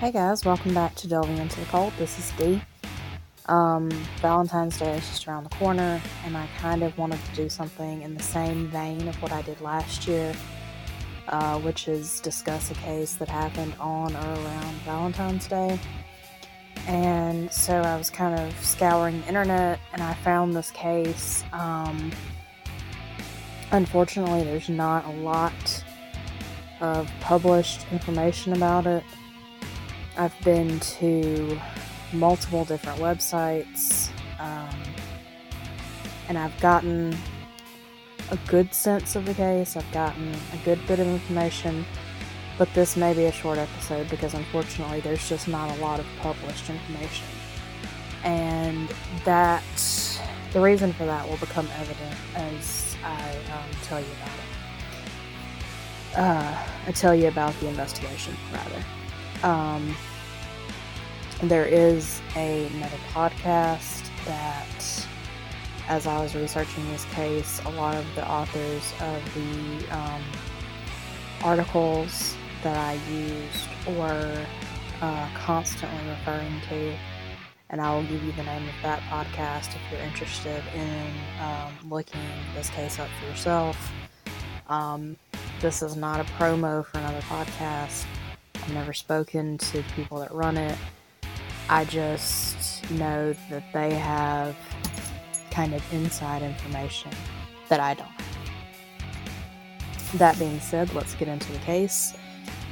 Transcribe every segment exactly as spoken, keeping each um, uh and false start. Hey guys, welcome back to Delving Into the Cold. This is Dee. Um, Valentine's Day is just around the corner, and I kind of wanted to do something in the same vein of what I did last year, uh, which is discuss a case that happened on or around Valentine's Day. And so I was kind of scouring the internet, and I found this case. Um, unfortunately, there's not a lot of published information about it. I've been to multiple different websites, um, and I've gotten a good sense of the case. I've gotten a good bit of information, but this may be a short episode because unfortunately there's just not a lot of published information, and that the reason for that will become evident as I um, tell you about it. Uh, I tell you about the investigation, rather. Um, there is a, another podcast that, as I was researching this case, a lot of the authors of the um, articles that I used were uh, constantly referring to, and I will give you the name of that podcast if you're interested in um, looking this case up for yourself. Um, this is not a promo for another podcast. I've never spoken to people that run it. I just know that they have kind of inside information that I don't have. That being said, let's get into the case.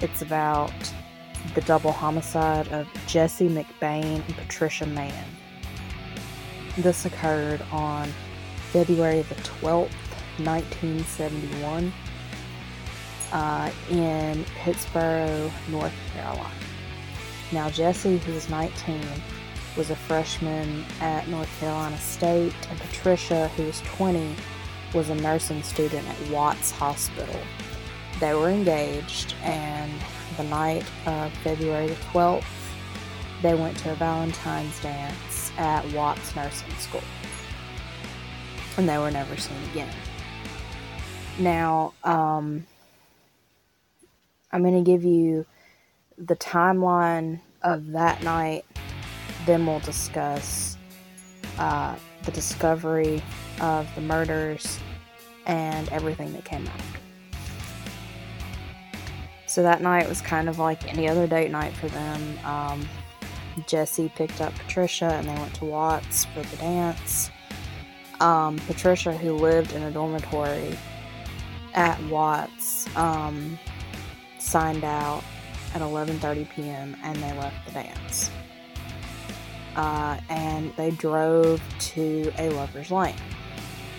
It's about the double homicide of Jesse McBain and Patricia Mann. This occurred on February the twelfth, nineteen seventy-one. Uh, in Pittsburgh, North Carolina. Now, Jesse, who was nineteen, was a freshman at North Carolina State, and Patricia, who was twenty, was a nursing student at Watts Hospital. They were engaged, and the night of February the twelfth, they went to a Valentine's dance at Watts Nursing School, and they were never seen again. Now, um... I'm going to give you the timeline of that night, then we'll discuss uh, the discovery of the murders and everything that came after. So that night was kind of like any other date night for them. Um, Jesse picked up Patricia and they went to Watts for the dance. Um, Patricia, who lived in a dormitory at Watts, um... signed out at eleven thirty p.m. and they left the dance. Uh, and they drove to a lover's lane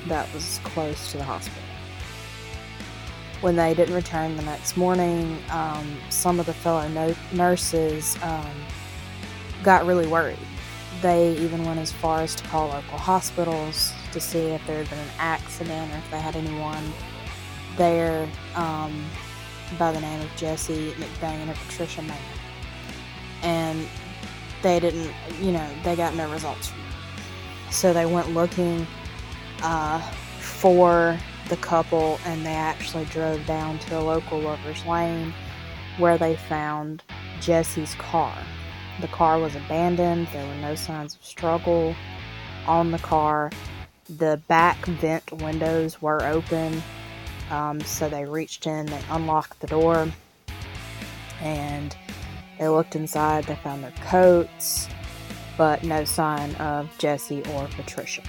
that was close to the hospital. When they didn't return the next morning, um, some of the fellow no- nurses um, got really worried. They even went as far as to call local hospitals to see if there had been an accident or if they had anyone there. Um, by the name of Jesse McBain or Patricia Mann. And they didn't, you know, they got no results from it. So they went looking uh, for the couple, and they actually drove down to a local lover's lane where they found Jesse's car. The car was abandoned. There were no signs of struggle on the car. The back vent windows were open. Um, so they reached in, they unlocked the door, and they looked inside. They found their coats, but no sign of Jesse or Patricia.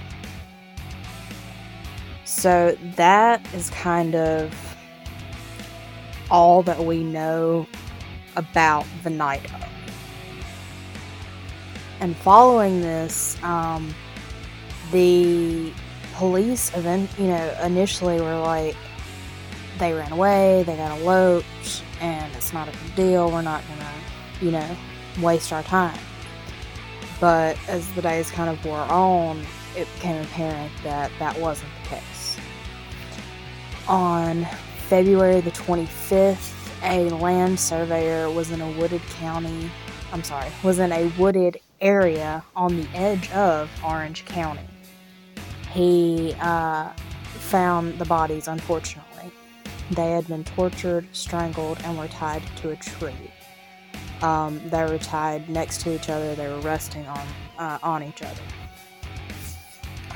So that is kind of all that we know about the night of. And following this, um, the police event, you know, initially were like, they ran away, they got eloped, and it's not a big deal, we're not gonna, you know, waste our time. But as the days kind of wore on, it became apparent that that wasn't the case. On February the twenty-fifth, a land surveyor was in a wooded county, I'm sorry, was in a wooded area on the edge of Orange County. He uh, found the bodies, unfortunately. They had been tortured, strangled, and were tied to a tree. Um, they were tied next to each other. They were resting on uh, on each other.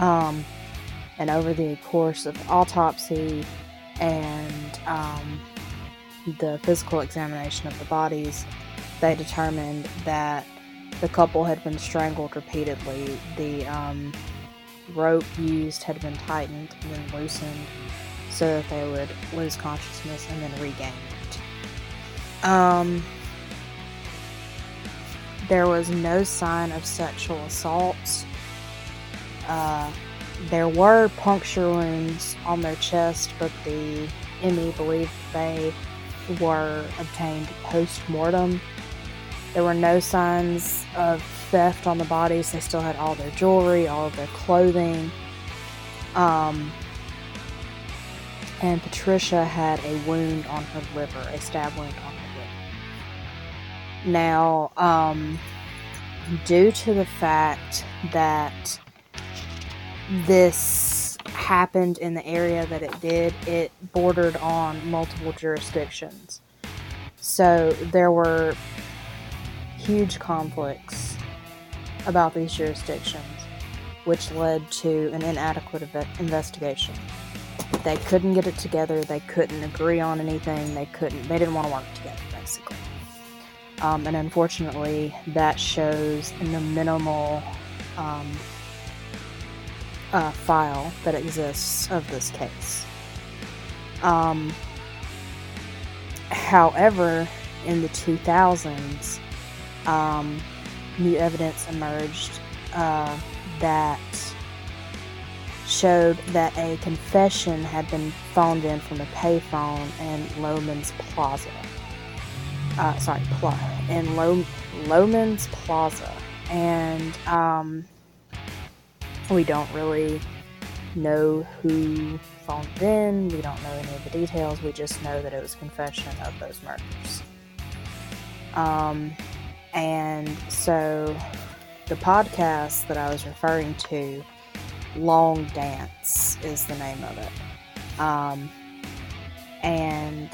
Um, and over the course of autopsy and um, the physical examination of the bodies, they determined that the couple had been strangled repeatedly. The um, rope used had been tightened and then loosened so that they would lose consciousness and then regain it. Um, there was no sign of sexual assaults. Uh, there were puncture wounds on their chest, but the M E believed they were obtained post-mortem. There were no signs of theft on the bodies. They still had all their jewelry, all of their clothing. Um, and Patricia had a wound on her liver, a stab wound on her liver. Now, um, due to the fact that this happened in the area that it did, it bordered on multiple jurisdictions. So there were huge conflicts about these jurisdictions, which led to an inadequate investigation. They couldn't get it together. They couldn't agree on anything. They couldn't. They didn't want to work together, basically. Um, and unfortunately, that shows in the minimal um, uh, file that exists of this case. Um, however, in the two thousands. Um, new evidence emerged uh, that showed that a confession had been phoned in from a payphone in Lohman's Plaza. Uh, sorry, pl- in Loh- Lohman's Plaza, and um, we don't really know who phoned in. We don't know any of the details. We just know that it was a confession of those murders. Um. And so the podcast that I was referring to, Long Dance is the name of it. Um, and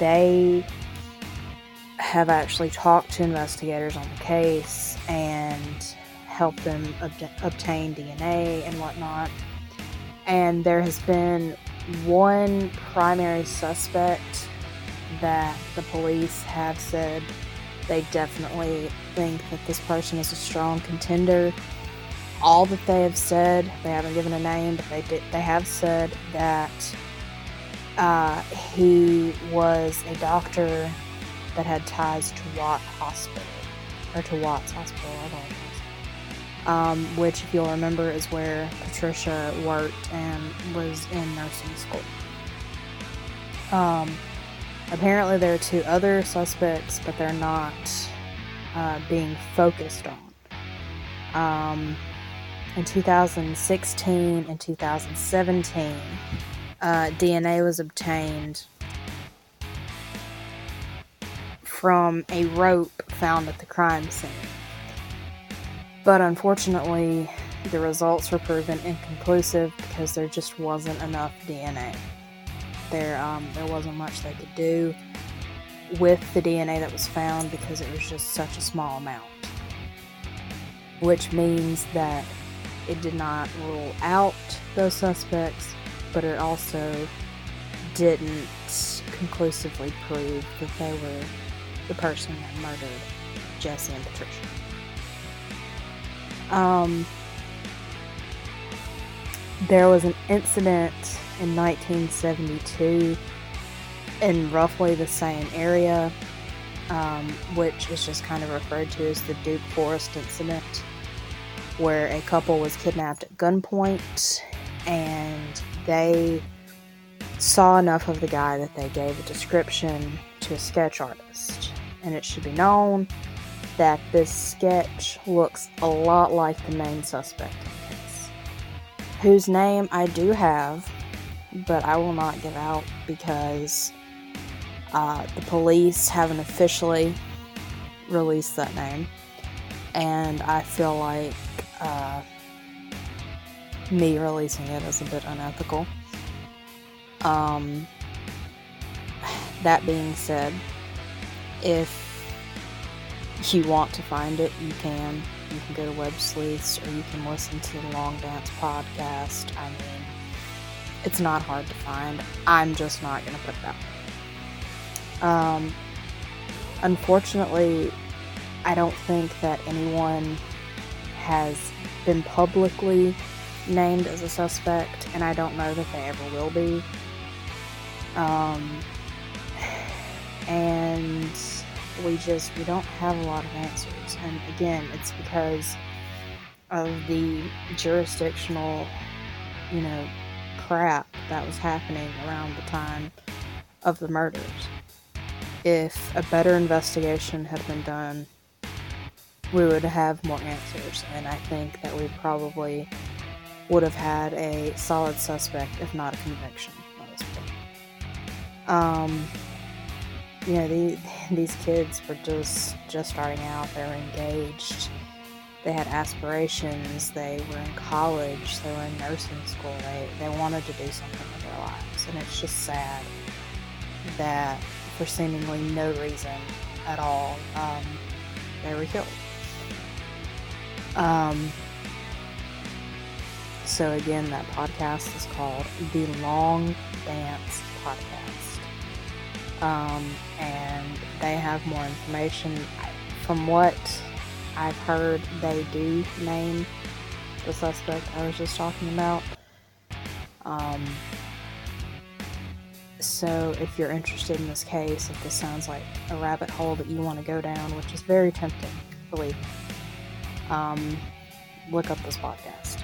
they have actually talked to investigators on the case and helped them ob- obtain D N A and whatnot. And there has been one primary suspect that the police have said they definitely think that this person is a strong contender. All that they have said, they haven't given a name, but they did, they have said that uh, he was a doctor that had ties to Watts Hospital, or to Watts Hospital, I don't know. Um, which, if you'll remember, is where Patricia worked and was in nursing school. Um... Apparently there are two other suspects, but they're not uh, being focused on. Um, in two thousand sixteen and two thousand seventeen, uh, D N A was obtained from a rope found at the crime scene. But unfortunately, the results were proven inconclusive because there just wasn't enough D N A. There, um, there wasn't much they could do with the D N A that was found because it was just such a small amount. Which means that it did not rule out those suspects, but it also didn't conclusively prove that they were the person that murdered Jesse and Patricia. Um, there was an incident in nineteen seventy-two in roughly the same area, um, which is just kind of referred to as the Duke Forest incident, where a couple was kidnapped at gunpoint and they saw enough of the guy that they gave a description to a sketch artist. And it should be known that this sketch looks a lot like the main suspect in the case, whose name I do have, but I will not give out because uh, the police haven't officially released that name, and I feel like uh, me releasing it is a bit unethical. Um, that being said, if you want to find it, you can. You can go to Web Sleuths, or you can listen to the Long Dance Podcast. I mean, it's not hard to find. I'm just not going to put it out. Um, unfortunately, I don't think that anyone has been publicly named as a suspect, and I don't know that they ever will be. Um, and we just, we don't have a lot of answers. And again, it's because of the jurisdictional, you know, crap that was happening around the time of the murders. If a better investigation had been done, we would have more answers, and I think that we probably would have had a solid suspect, if not a conviction. Um, you know, the, these kids were just, just starting out. They were engaged. They had aspirations. They were in college. They were in nursing school. They, they wanted to do something with their lives. And it's just sad that for seemingly no reason at all, um, they were killed. Um, so again, that podcast is called The Long Dance Podcast. Um, and they have more information. From what I've heard, they do name the suspect I was just talking about. Um, so if you're interested in this case, if this sounds like a rabbit hole that you want to go down, which is very tempting, believe me, um, look up this podcast.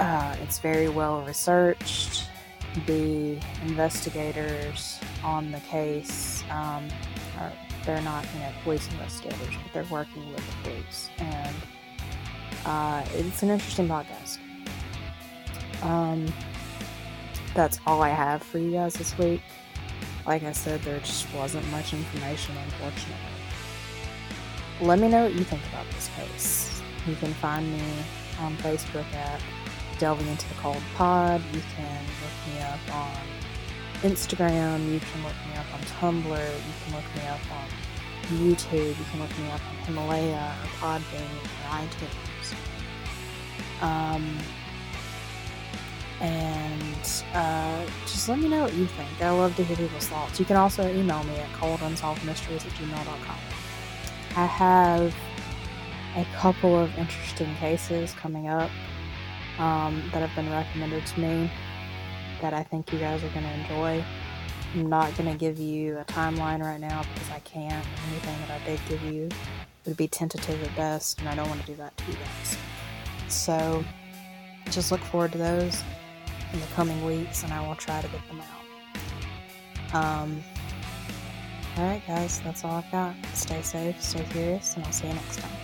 Uh, it's very well researched. The investigators on the case, um, are, they're not, you know, police investigators, but they're working with the police, and uh, it's an interesting podcast. Um, that's all I have for you guys this week. Like I said, there just wasn't much information, unfortunately. Let me know what you think about this case. You can find me on Facebook at Delving Into the Cold Pod. You can look me up on Instagram. You can look me up on Tumblr. You can look me up on YouTube. You can look me up on Himalaya or Podbean or iTunes. Um, and uh, just let me know what you think. I love to hear people's thoughts. You can also email me at cold unsolved mysteries at gmail dot com. I have a couple of interesting cases coming up. Um, that have been recommended to me that I think you guys are going to enjoy. I'm not going to give you a timeline right now because I can't. Anything that I did give you would be tentative at best, and I don't want to do that to you guys. So just look forward to those in the coming weeks, and I will try to get them out. Um, alright guys, that's all I've got. Stay safe, stay curious, and I'll see you next time.